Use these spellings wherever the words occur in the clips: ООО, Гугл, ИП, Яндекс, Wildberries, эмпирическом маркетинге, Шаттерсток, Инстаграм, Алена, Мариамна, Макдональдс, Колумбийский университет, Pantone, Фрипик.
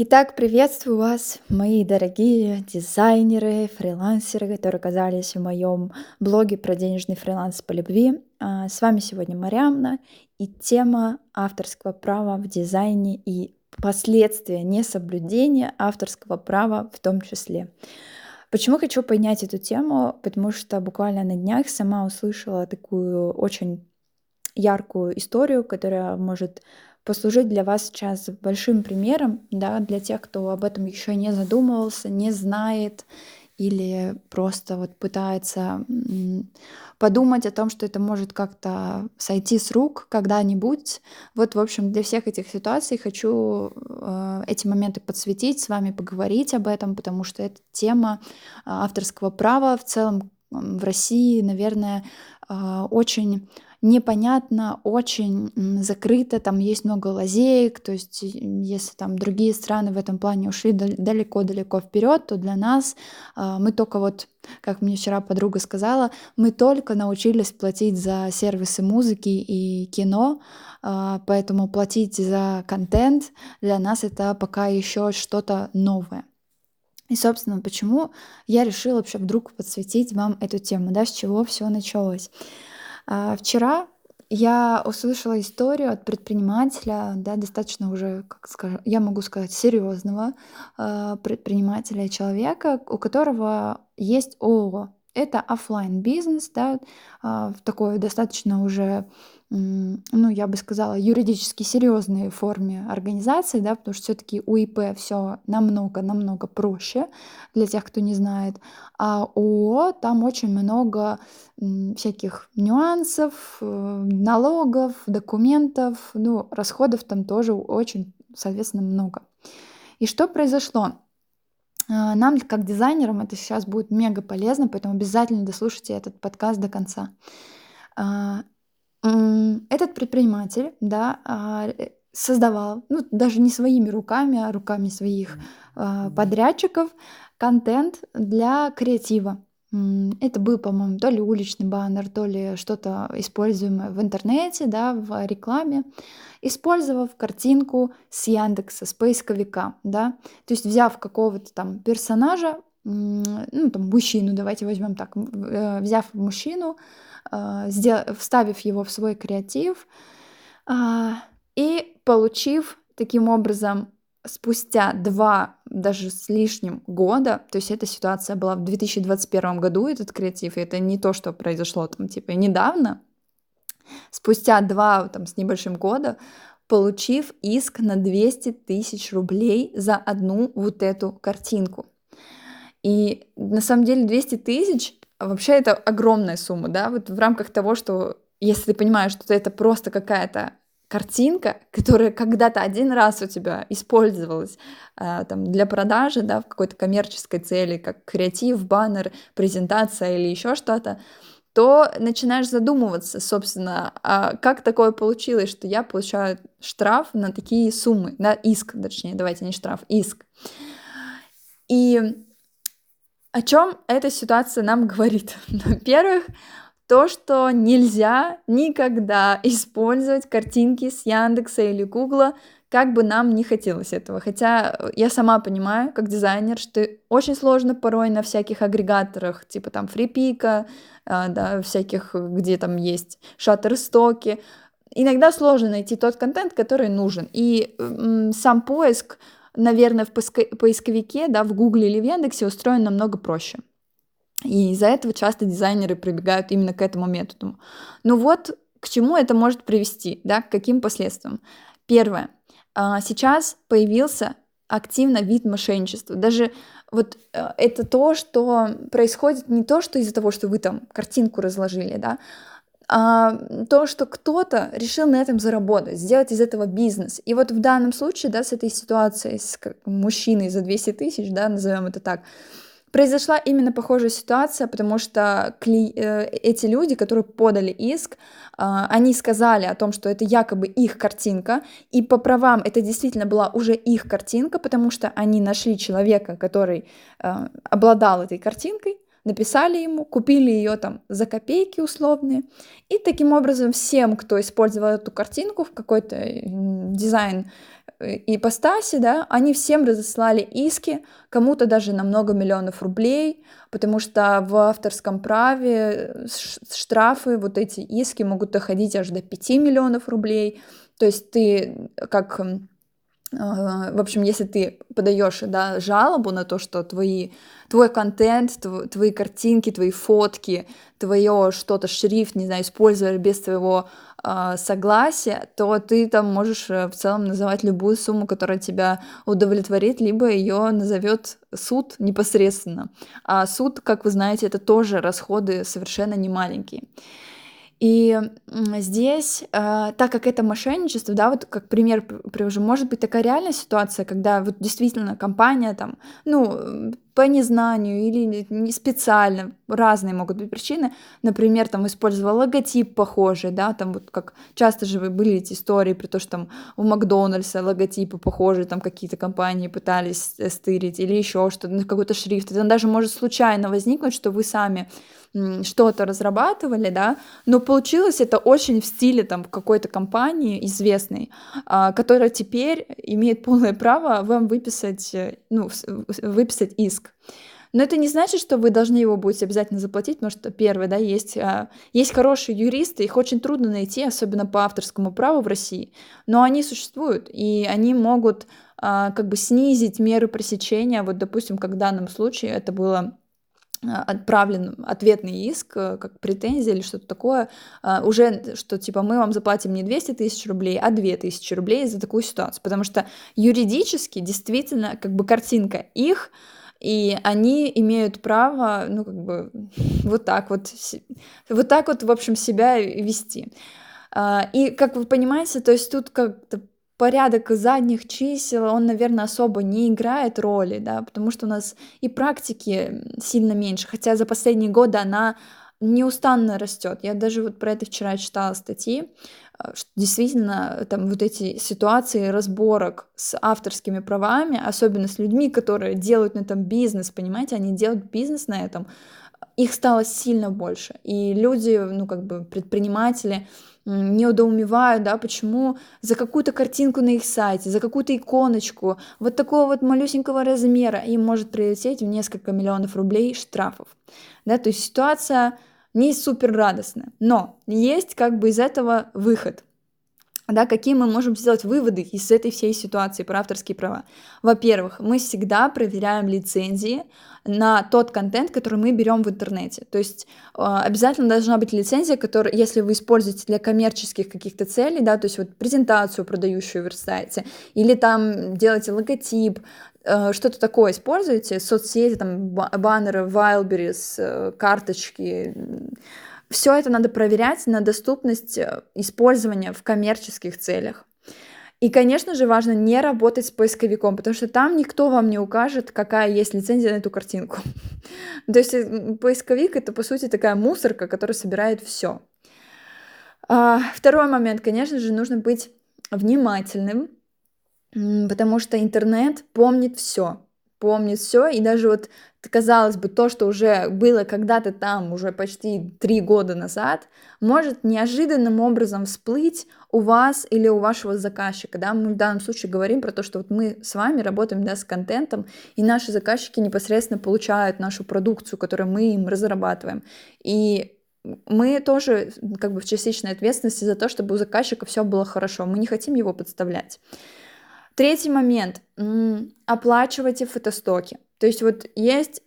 Итак, приветствую вас, мои дорогие дизайнеры, фрилансеры, которые оказались в моем блоге про денежный фриланс по любви. С вами сегодня Мариамна, и тема авторского права в дизайне и последствия несоблюдения авторского права в том числе. Почему хочу поднять эту тему? Потому что буквально на днях сама услышала такую очень яркую историю, которая может послужить для вас сейчас большим примером, да, для тех, кто об этом еще не задумывался, не знает или просто вот пытается подумать о том, что это может как-то сойти с рук когда-нибудь. Вот, в общем, для всех этих ситуаций хочу эти моменты подсветить, с вами поговорить об этом, потому что эта тема авторского права в целом в России, наверное, очень непонятно, очень закрыто, там есть много лазеек, то есть если там другие страны в этом плане ушли далеко-далеко вперед, то для нас мы только вот, как мне вчера подруга сказала, мы только научились платить за сервисы музыки и кино, поэтому платить за контент для нас это пока еще что-то новое. И, собственно, почему я решила вообще вдруг подсветить вам эту тему, да, с чего все началось. Вчера я услышала историю от предпринимателя, да, достаточно уже, как скажу, я могу сказать, серьезного предпринимателя и человека, у которого есть ООО. Это офлайн бизнес, да, в такой достаточно уже, ну, я бы сказала, юридически серьезной форме организации, да, потому что все-таки у ИП все намного-намного проще для тех, кто не знает, а у ООО там очень много всяких нюансов, налогов, документов, ну, расходов там тоже очень, соответственно, много. И что произошло? Нам, как дизайнерам, это сейчас будет мега полезно, поэтому обязательно дослушайте этот подкаст до конца. Этот предприниматель, да, создавал, ну, даже не своими руками, а руками своих подрядчиков, контент для креатива. Это был, по-моему, то ли уличный баннер, то ли что-то используемое в интернете, да, в рекламе, использовав картинку с Яндекса, с поисковика, да, то есть взяв какого-то там персонажа, ну, там, мужчину, давайте возьмем так, взяв мужчину, вставив его в свой креатив и получив таким образом спустя 2 даже с лишним года, то есть эта ситуация была в 2021 году, этот креатив, и это не то, что произошло там типа недавно, спустя 2 там с небольшим года, получив иск на 200 тысяч рублей за одну вот эту картинку. И на самом деле 200 тысяч, вообще это огромная сумма, да, вот в рамках того, что если ты понимаешь, что это просто какая-то картинка, которая когда-то один раз у тебя использовалась там, для продажи, да, в какой-то коммерческой цели, как креатив, баннер, презентация или еще что-то, то начинаешь задумываться, собственно, а как такое получилось, что я получаю штраф на такие суммы, да, иск, точнее, давайте не штраф, иск. И о чем эта ситуация нам говорит? Во-первых, то, что нельзя никогда использовать картинки с Яндекса или Гугла, как бы нам не хотелось этого. Хотя я сама понимаю, как дизайнер, что очень сложно порой на всяких агрегаторах, типа там Фрипика, да, всяких, где там есть Шаттерстоки. Иногда сложно найти тот контент, который нужен. И сам поиск, наверное, в поисковике, да, в Гугле или в Яндексе устроен намного проще. И из-за этого часто дизайнеры прибегают именно к этому методу. Ну вот, к чему это может привести, да, к каким последствиям. Первое. Сейчас появился активно вид мошенничества. Даже вот это то, что происходит не то, что из-за того, что вы там картинку разложили, да, а то, что кто-то решил на этом заработать, сделать из этого бизнес. И вот в данном случае, да, с этой ситуацией, с мужчиной за 200 тысяч, да, назовем это так, произошла именно похожая ситуация, потому что эти люди, которые подали иск, они сказали о том, что это якобы их картинка, и по правам это действительно была уже их картинка, потому что они нашли человека, который обладал этой картинкой, написали ему, купили ее там за копейки условные, и таким образом всем, кто использовал эту картинку в какой-то дизайн ипостаси, да, они всем разослали иски, кому-то даже на много миллионов рублей, потому что в авторском праве штрафы, вот эти иски могут доходить аж до 5 миллионов рублей. То есть ты как... В общем, если ты подаешь, да, жалобу на то, что твой контент, твои картинки, твои фотки, твое что-то, шрифт, не знаю, использовали без твоего согласия, то ты там можешь в целом называть любую сумму, которая тебя удовлетворит, либо ее назовет суд непосредственно. А суд, как вы знаете, это тоже расходы совершенно немаленькие. И здесь, так как это мошенничество, да, вот как пример привожу, может быть такая реальная ситуация, когда вот действительно компания там, ну, по незнанию или не специально, разные могут быть причины, например, там использовала логотип похожий, да, там вот как часто же были эти истории про то, что там у Макдональдса логотипы похожие, там какие-то компании пытались стырить или еще что-то, ну, какой-то шрифт, это даже может случайно возникнуть, что вы сами что-то разрабатывали, да, но получилось это очень в стиле там какой-то компании известной, которая теперь имеет полное право вам выписать, ну, выписать иск. Но это не значит, что вы должны его будете обязательно заплатить, потому что, первое, да, есть хорошие юристы, их очень трудно найти, особенно по авторскому праву в России, но они существуют, и они могут как бы снизить меры пресечения, вот, допустим, как в данном случае это было отправлен ответный иск, как претензия или что-то такое, уже, что типа мы вам заплатим не 200 тысяч рублей, а 2 тысячи рублей за такую ситуацию, потому что юридически действительно как бы картинка их, и они имеют право, ну, как бы, вот так вот, в общем, себя вести. И, как вы понимаете, то есть тут как-то порядок задних чисел, он, наверное, особо не играет роли, да, потому что у нас и практики сильно меньше, хотя за последние годы она неустанно растет. Я даже вот про это вчера читала статьи, что действительно там вот эти ситуации разборок с авторскими правами, особенно с людьми, которые делают на этом бизнес, понимаете, они делают бизнес на этом, их стало сильно больше, и люди, ну как бы предприниматели недоумевают, да, почему за какую-то картинку на их сайте, за какую-то иконочку вот такого вот малюсенького размера им может прилететь в несколько миллионов рублей штрафов, да, то есть ситуация не супер радостная, но есть как бы из этого выход, да, какие мы можем сделать выводы из этой всей ситуации про авторские права. Во-первых, мы всегда проверяем лицензии на тот контент, который мы берем в интернете, то есть обязательно должна быть лицензия, которая, если вы используете для коммерческих каких-то целей, да, то есть вот презентацию продающую в сайте, или там делаете логотип, что-то такое используете, соцсети, там баннеры, Wildberries, карточки, все это надо проверять на доступность использования в коммерческих целях. И, конечно же, важно не работать с поисковиком, потому что там никто вам не укажет, какая есть лицензия на эту картинку. То есть поисковик — это, по сути, такая мусорка, которая собирает все. Второй момент, конечно же, нужно быть внимательным, потому что интернет помнит все, и даже вот, казалось бы, то, что уже было когда-то там, уже почти 3 года назад, может неожиданным образом всплыть у вас или у вашего заказчика, да, мы в данном случае говорим про то, что вот мы с вами работаем, да, с контентом, и наши заказчики непосредственно получают нашу продукцию, которую мы им разрабатываем, и мы тоже как бы в частичной ответственности за то, чтобы у заказчика все было хорошо, мы не хотим его подставлять. Третий момент. Оплачивайте фотостоки. То есть вот есть,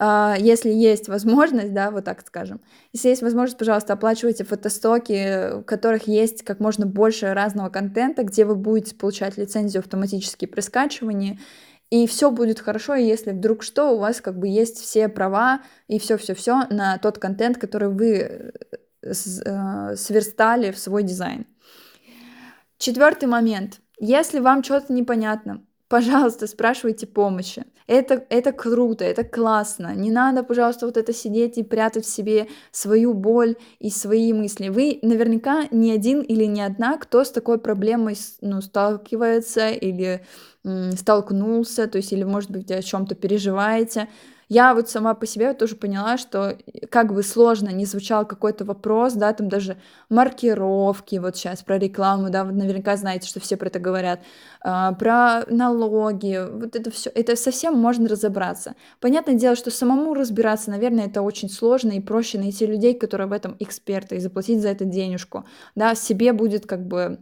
если есть возможность, да, вот так скажем, если есть возможность, пожалуйста, оплачивайте фотостоки, в которых есть как можно больше разного контента, где вы будете получать лицензию автоматически при скачивании, и все будет хорошо, и если вдруг что, у вас как бы есть все права и все на тот контент, который вы сверстали в свой дизайн. Четвертый момент. Если вам что-то непонятно, пожалуйста, спрашивайте помощи. Это круто, это классно. Не надо, пожалуйста, вот это сидеть и прятать в себе свою боль и свои мысли. Вы наверняка не один или не одна, кто с такой проблемой, ну, сталкивается или столкнулся, то есть или, может быть, о чем-то переживаете. Я вот сама по себе тоже поняла, что как бы сложно ни звучал какой-то вопрос, да, там даже маркировки, вот сейчас про рекламу, да, вы наверняка знаете, что все про это говорят, про налоги, вот это все, это совсем можно разобраться. Понятное дело, что самому разбираться, наверное, это очень сложно, и проще найти людей, которые в этом эксперты, и заплатить за это денежку, да, себе будет как бы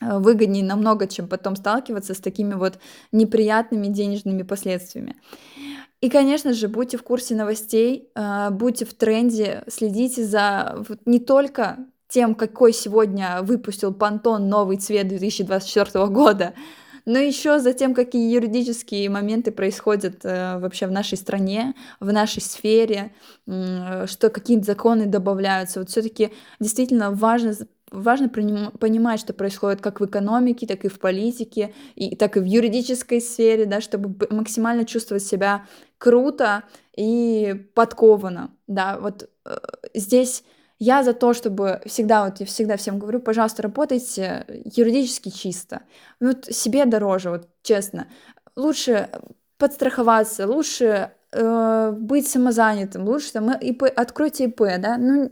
выгоднее намного, чем потом сталкиваться с такими вот неприятными денежными последствиями. И, конечно же, будьте в курсе новостей, будьте в тренде, следите за не только тем, какой сегодня выпустил Pantone новый цвет 2024 года, но еще за тем, какие юридические моменты происходят вообще в нашей стране, в нашей сфере, что какие-то законы добавляются. Вот все-таки действительно важно понимать, что происходит как в экономике, так и в политике, и так и в юридической сфере, да, чтобы максимально чувствовать себя круто и подкованно. Да. Вот здесь я за то, чтобы всегда, вот я всегда всем говорю, пожалуйста, работайте юридически чисто. Вот себе дороже, вот честно. Лучше подстраховаться, лучше быть самозанятым, лучше там ИП, откройте ИП, да, ну,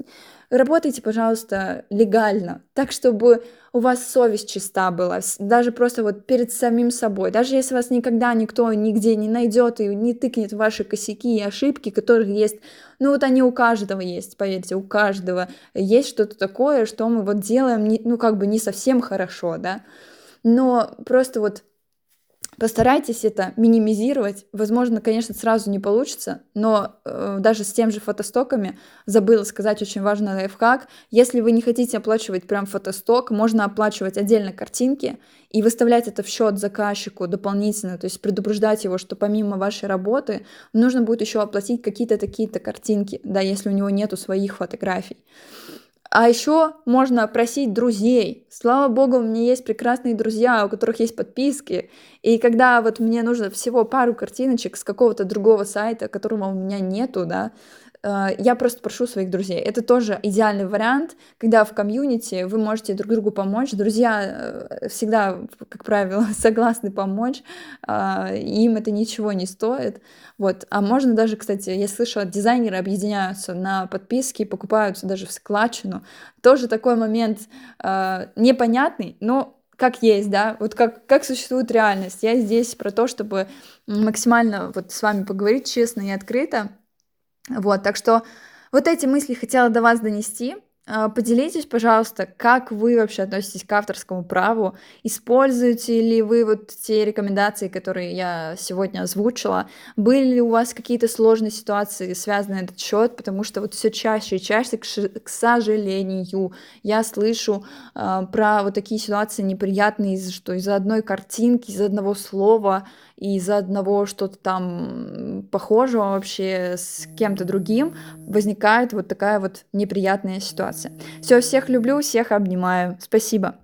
работайте, пожалуйста, легально, так, чтобы у вас совесть чиста была, даже просто вот перед самим собой. Даже если вас никогда никто нигде не найдет и не тыкнет в ваши косяки и ошибки, которые есть, ну вот они у каждого есть, поверьте, у каждого есть что-то такое, что мы вот делаем, ну как бы не совсем хорошо, да, но просто вот постарайтесь это минимизировать. Возможно, конечно, сразу не получится, но даже с тем же фотостоками, забыла сказать очень важный лайфхак, если вы не хотите оплачивать прям фотосток, можно оплачивать отдельно картинки и выставлять это в счет заказчику дополнительно, то есть предупреждать его, что помимо вашей работы нужно будет еще оплатить какие-то такие-то картинки, да, если у него нету своих фотографий. А еще можно просить друзей. Слава богу, у меня есть прекрасные друзья, у которых есть подписки. И когда вот мне нужно всего пару картиночек с какого-то другого сайта, которого у меня нету, да, я просто прошу своих друзей. Это тоже идеальный вариант, когда в комьюнити вы можете друг другу помочь. Друзья всегда, как правило, согласны помочь. Им это ничего не стоит. Вот. А можно даже, кстати, я слышала, дизайнеры объединяются на подписки, покупаются даже в складчину. Тоже такой момент непонятный, но как есть, да, вот как существует реальность. Я здесь про то, чтобы максимально вот с вами поговорить честно и открыто. Вот, так что вот эти мысли хотела до вас донести. Поделитесь, пожалуйста, как вы вообще относитесь к авторскому праву, используете ли вы вот те рекомендации, которые я сегодня озвучила, были ли у вас какие-то сложные ситуации, связанные на этот счет, потому что вот все чаще и чаще, к сожалению, я слышу про вот такие ситуации неприятные, что из-за одной картинки, из-за одного слова, из-за одного что-то там похожего вообще с кем-то другим возникает вот такая вот неприятная ситуация. Все, всех люблю, всех обнимаю. Спасибо.